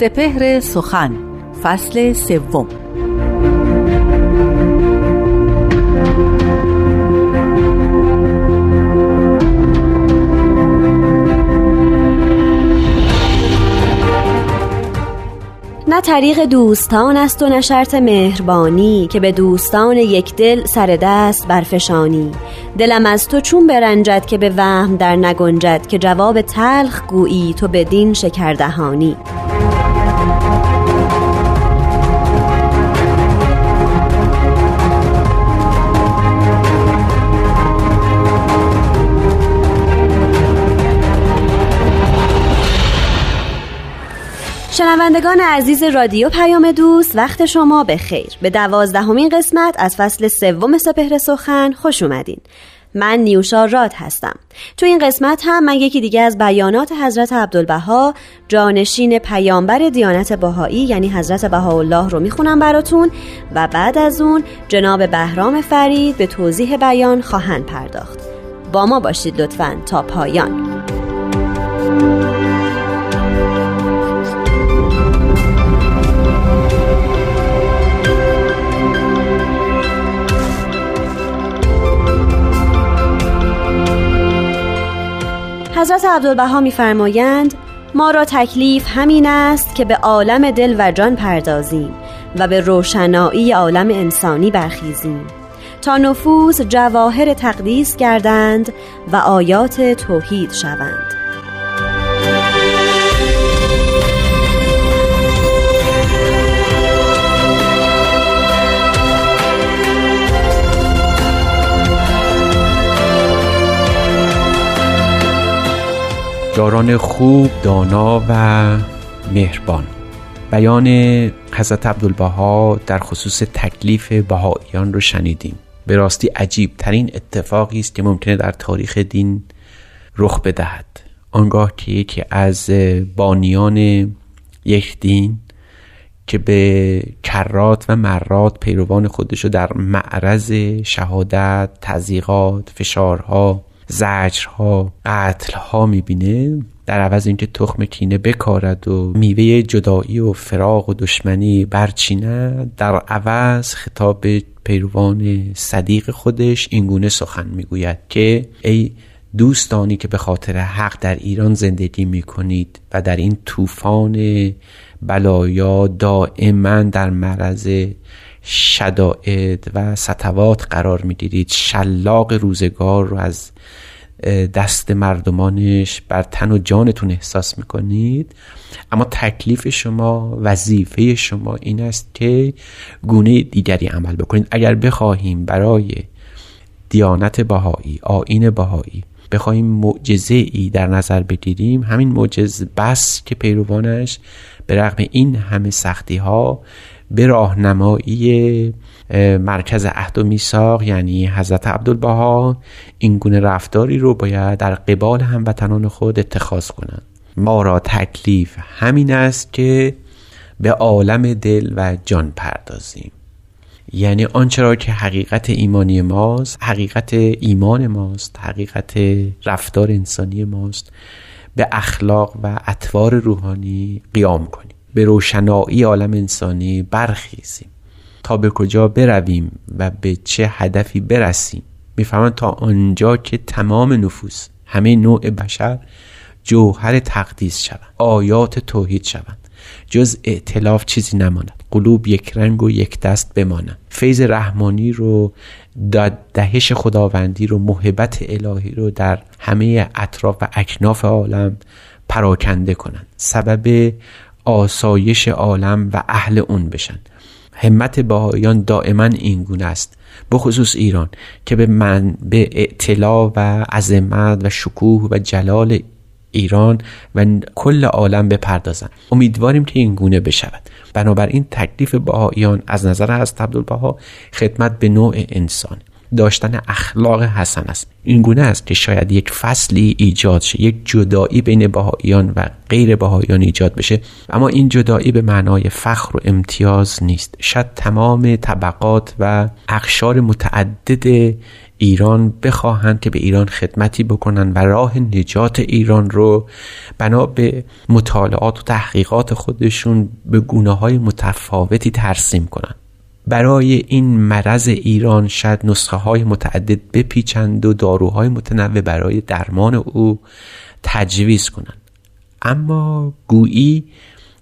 سپهر سخن فصل سوم. نه طریق دوستان است و نه شرط مهربانی، که به دوستان یک دل سر دست برفشانی. دلم از تو چون برنجد که به وهم در نگنجد، که جواب تلخ گویی تو بدین شکردهانی. شنوندگان عزیز رادیو پیام دوست، وقت شما بخیر. به 12مین قسمت از فصل سوم سپهر سخن خوش اومدین. من نیوشا راد هستم. تو این قسمت هم من یکی دیگه از بیانات حضرت عبدالبها، جانشین پیامبر دیانت بهایی یعنی حضرت بهاءالله رو میخونم براتون و بعد از اون جناب بهرام فرید به توضیح بیان خواهند پرداخت. با ما باشید لطفاً تا پایان. حضرت عبدالبها می‌فرمایند: ما را تکلیف همین است که به عالم دل و جان پردازیم و به روشنایی عالم انسانی برخیزیم تا نفوس جواهر تقدیس گردند و آیات توحید شوند. یاران خوب، دانا و مهربان. بیان حضرت عبدالبها در خصوص تکلیف بهائیان رو شنیدیم. به راستی عجیب ترین اتفاقی است که ممکنه در تاریخ دین رخ بدهد، آنگاه که یکی از بانیان یک دین که به کرات و مرات پیروان خودشو در معرض شهادت، تضییقات، فشارها، زجرها، قتلها میبینه، در عوض اینکه تخم کینه بکارد و میوه جدایی و فراق و دشمنی برچیند، در عوض خطاب پیروان صدیق خودش اینگونه سخن میگوید که ای دوستانی که به خاطر حق در ایران زندگی میکنید و در این طوفان بلایا دائما در مرز شدائد و سطوات قرار می‌گیرید، شلاق روزگار رو از دست مردمانش بر تن و جانتون احساس می‌کنید، اما تکلیف شما، وظیفه شما این است که گونه دیگری عمل بکنید. اگر بخواهیم برای دیانت بهایی، آیین بهایی بخواهیم معجزه‌ای در نظر بگیریم، همین معجزه بس که پیروانش به رغم این همه سختی‌ها به راهنمایی مرکز عهد و میثاق یعنی حضرت عبدالبها این گونه رفتاری رو باید در قبال هموطنان خود اتخاذ کنند. ما را تکلیف همین است که به عالم دل و جان پردازیم، یعنی آنچه را که حقیقت ایمانی ماست، حقیقت ایمان ماست، حقیقت رفتار انسانی ماست، به اخلاق و اطوار روحانی قیام کنیم، به روشنایی عالم انسانی برخیزیم. تا به کجا برویم و به چه هدفی برسیم؟ میفهمند تا آنجا که تمام نفوس، همه نوع بشر، جوهر تقدیس شوند، آیات توحید شوند، جز ائتلاف چیزی نماند، قلوب یک رنگ و یک دست بمانند، فیض رحمانی رو، دهش خداوندی رو، محبت الهی رو در همه اطراف و اکناف عالم پراکنده کنند، سبب آسایش عالم و اهل اون بشن. همت بهائیان دائما این گونه است، بخصوص ایران که به اعتلا و عظمت و شکوه و جلال ایران و کل عالم بپردازن. امیدواریم که این گونه بشود. بنابراین تکلیف بهائیان از نظر حضرت عبدالبها خدمت به نوع انسان، داشتن اخلاق حسن است. این گونه است که شاید یک فصلی ایجاد شه، یک جدایی بین بهائیان و غیر بهائیان ایجاد بشه، اما این جدایی به معنای فخر و امتیاز نیست. شاید تمام طبقات و اقشار متعدد ایران بخواهند که به ایران خدمتی بکنن و راه نجات ایران رو بنا به مطالعات و تحقیقات خودشون به گونه‌های متفاوتی ترسیم کنن. برای این مرض ایران شاید نسخه‌های متعدد بپیچند و داروهای متنوع برای درمان او تجویز کنند. اما گویی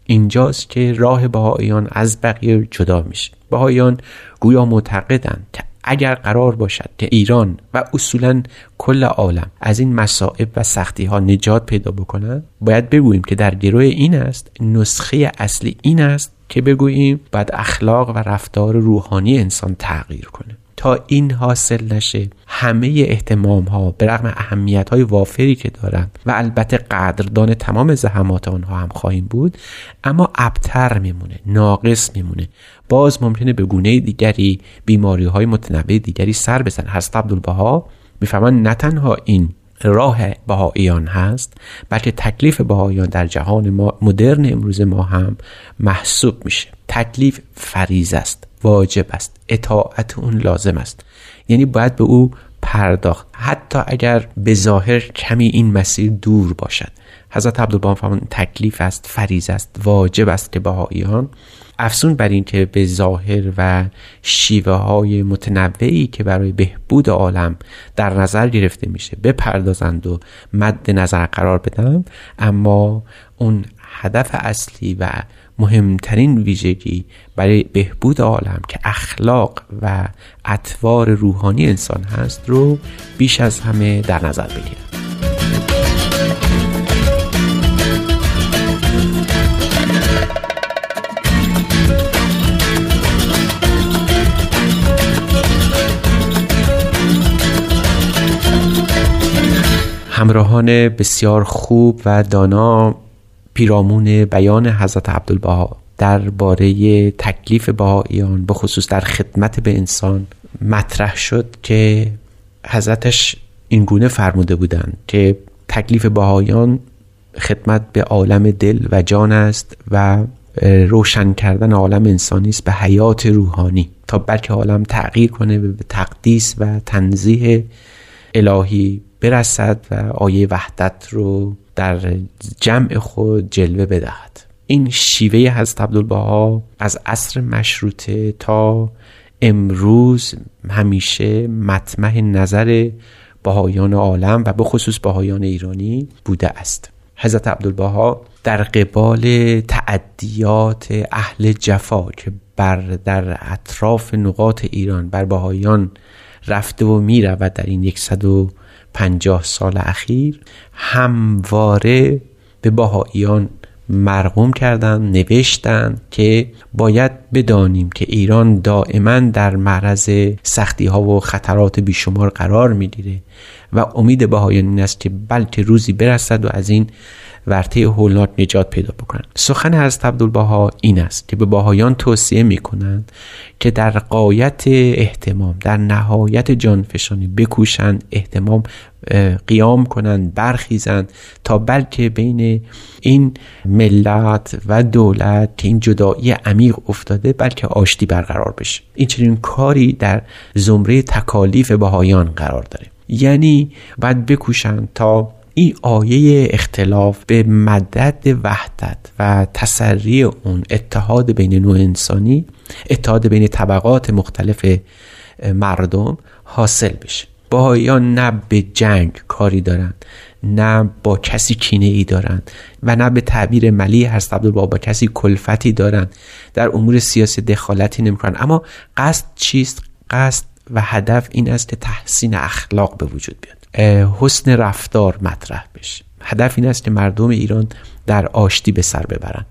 اینجاست که راه بهائیان از بقیه جدا میشه. بهائیان گویا معتقدند که اگر قرار باشد که ایران و اصولاً کل عالم از این مصائب و سختی‌ها نجات پیدا بکنند، باید بگوییم که در گروه این است، نسخه اصلی این است که بگوییم باید اخلاق و رفتار روحانی انسان تغییر کنه. تا این حاصل نشه، همه اهتمام ها به رغم اهمیت های وافری که دارن و البته قدردان تمام زحمات آنها هم خواهیم بود، اما ابتر میمونه، ناقص میمونه. باز ممکنه به گونه دیگری بیماری های متنوع دیگری سر بزن. حضرت عبدالبها میفهمن نه تنها این راه بهائیان هست، بلکه تکلیف بهائیان در جهان ما مدرن امروز ما هم محسوب میشه. تکلیف فریضه است، واجب است، اطاعت اون لازم است، یعنی باید به او پرداخت حتی اگر به ظاهر کمی این مسیر دور باشد. حضرت عبدالبها فرمودند تکلیف است، فریضه است، واجب است که بهائیان افسون بر این که به ظاهر و شیوه های متنوعی که برای بهبود عالم در نظر گرفته میشه بپردازند و مد نظر قرار بدن، اما اون هدف اصلی و مهمترین ویژگی برای بهبود عالم که اخلاق و اطوار روحانی انسان هست رو بیش از همه در نظر بگیرن. همراهان بسیار خوب و دانا، پیرامون بیان حضرت عبدالبها درباره تکلیف بهائیان به خصوص در خدمت به انسان مطرح شد که حضرتش این گونه فرموده بودند که تکلیف بهائیان خدمت به عالم دل و جان است و روشن کردن عالم انسانی است به حیات روحانی، تا بلکه عالم تغییر کنه، به تقدیس و تنزیه الهی برسد و آیه وحدت رو در جمع خود جلوه بدهد. این شیوه حضرت عبدالبها از عصر مشروطه تا امروز همیشه مطمح نظر بهائیان عالم و به خصوص بهائیان ایرانی بوده است. حضرت عبدالبها در قبال تعدیات اهل جفا که در اطراف نقاط ایران بر بهائیان رفته و میره و در این 150 سال اخیر همواره به بهائیان مرغوم کردن، نوشتن که باید بدانیم که ایران دائما در معرض سختی ها و خطرات بیشمار قرار میگیره و امید بهائیان این است که بلکه روزی برسد و از این ورطه هولناک نجات پیدا بکنند. سخن حضرت عبدالبها این است که به بهائیان توصیه میکنند که در غایت اهتمام، در نهایت جانفشانی بکوشند، اهتمام قیام کنند، برخیزند، تا بلکه بین این ملت و دولت که این جدایی عمیق افتاده بلکه آشتی برقرار بشه. این چنین کاری در زمره تکالیف بهائیان قرار داره، یعنی باید بکوشند تا این آیه اختلاف به مدد وحدت و تسری اون اتحاد بین نوع انسانی، اتحاد بین طبقات مختلف مردم حاصل بشه. بهائیان نه به جنگ کاری دارند، نه با کسی کینه ای دارند و نه به تعبیر ملی حضرت عبدالبها با کسی کلفتی دارند. در امور سیاسی دخالتی نمی‌کنند. اما قصد چیست؟ قصد و هدف این است که تحسین اخلاق به وجود بیاد، حسن رفتار مطرح بشه. هدف این است که مردم ایران در آشتی به سر ببرند،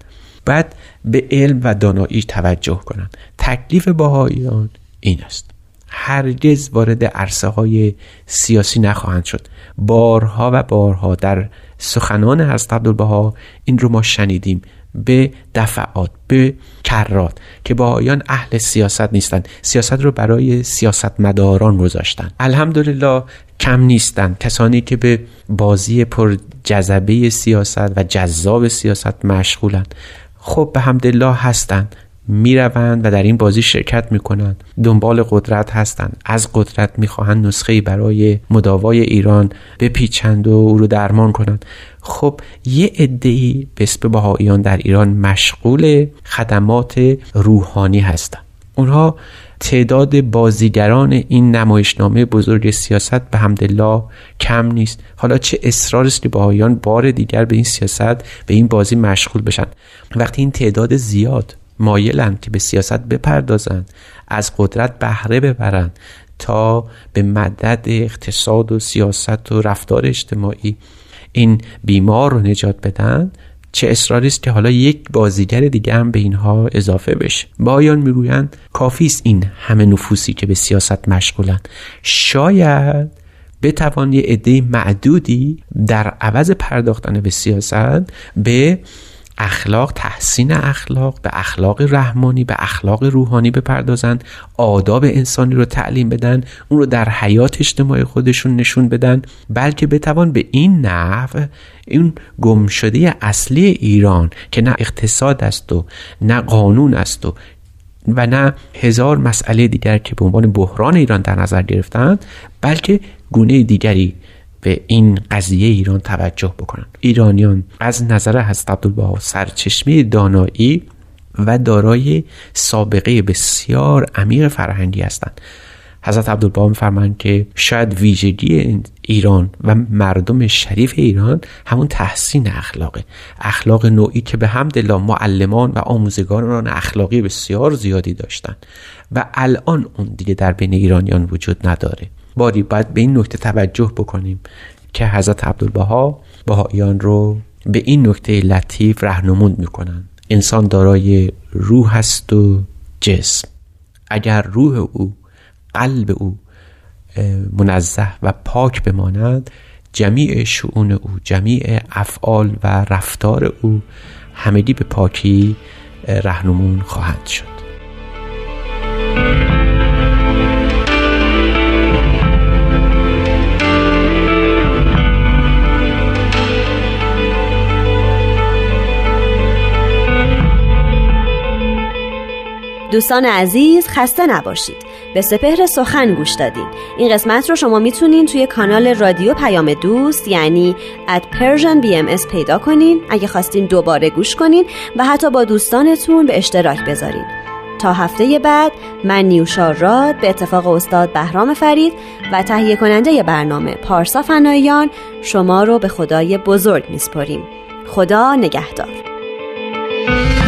بعد به علم و دانایی توجه کنند. تکلیف بهائیان این است، هرگز وارد عرصه های سیاسی نخواهند شد. بارها و بارها در سخنان حضرت عبدالبها این رو ما شنیدیم به دفعات، به کرات، که بهائیان اهل سیاست نیستند. سیاست رو برای سیاستمداران گذاشتن. الحمدلله کم نیستند کسانی که به بازی پر جذبه سیاست و جذاب سیاست مشغولند. خب به حمدالله هستند، میروند و در این بازی شرکت میکنند، دنبال قدرت هستند، از قدرت میخواهند نسخه‌ای برای مداوای ایران بپیچند و او رو درمان کنند. خب یه عده‌ای به اسم بهائیان در ایران مشغول خدمات روحانی هستند. اونها تعداد بازیگران این نمایشنامه بزرگ سیاست به حمدالله کم نیست. حالا چه اصرار است که بهائیان بار دیگر به این سیاست، به این بازی مشغول بشن، وقتی این تعداد زیاد مایلند که به سیاست بپردازند، از قدرت بهره ببرند تا به مدد اقتصاد و سیاست و رفتار اجتماعی این بیمار رو نجات بدن. چه اصراری است که حالا یک بازیگر دیگه هم به اینها اضافه بشه. بهائیان میگویند کافی است این همه نفوسی که به سیاست مشغولند، شاید بتوان یه عده معدودی در عوض پرداختن به سیاست به اخلاق، تحسین اخلاق، به اخلاق رحمانی، به اخلاق روحانی بپردازن، آداب انسانی رو تعلیم بدن، اون رو در حیات اجتماعی خودشون نشون بدن، بلکه بتوان به این نحو این گمشده اصلی ایران که نه اقتصاد است و نه قانون است و نه هزار مسئله دیگر که به عنوان بحران ایران در نظر گرفتن، بلکه گونه دیگری به این قضیه ایران توجه بکنن. ایرانیان از نظر حضرت عبدالبها سرچشمه دانایی و دارای سابقه بسیار عمیق فرهنگی هستند. حضرت عبدالبها می‌فرمایند که شاید ویژگی ایران و مردم شریف ایران همون تحسین اخلاقه، اخلاق نوعی که به حمدالله معلمان و آموزگاران اخلاقی بسیار زیادی داشتن و الان اون دیگه در بین ایرانیان وجود نداره. باید به این نکته توجه بکنیم که حضرت عبدالبها بهائیان رو به این نکته لطیف راهنمون میکنن. انسان دارای روح است و جسم. اگر روح او، قلب او منزه و پاک بماند، جمیع شؤون او، جمیع افعال و رفتار او همگی به پاکی راهنمون خواهد شد. دوستان عزیز خسته نباشید، به سپهر سخن گوش دادین. این قسمت رو شما میتونین توی کانال رادیو پیام دوست یعنی @persianbms پیدا کنین اگه خواستین دوباره گوش کنین و حتی با دوستانتون به اشتراک بذارین. تا هفته بعد، من نیوشا راد به اتفاق استاد بهرام فرید و تهیه کننده برنامه پارسا فنائیان شما رو به خدای بزرگ میسپاریم. خدا نگهدار.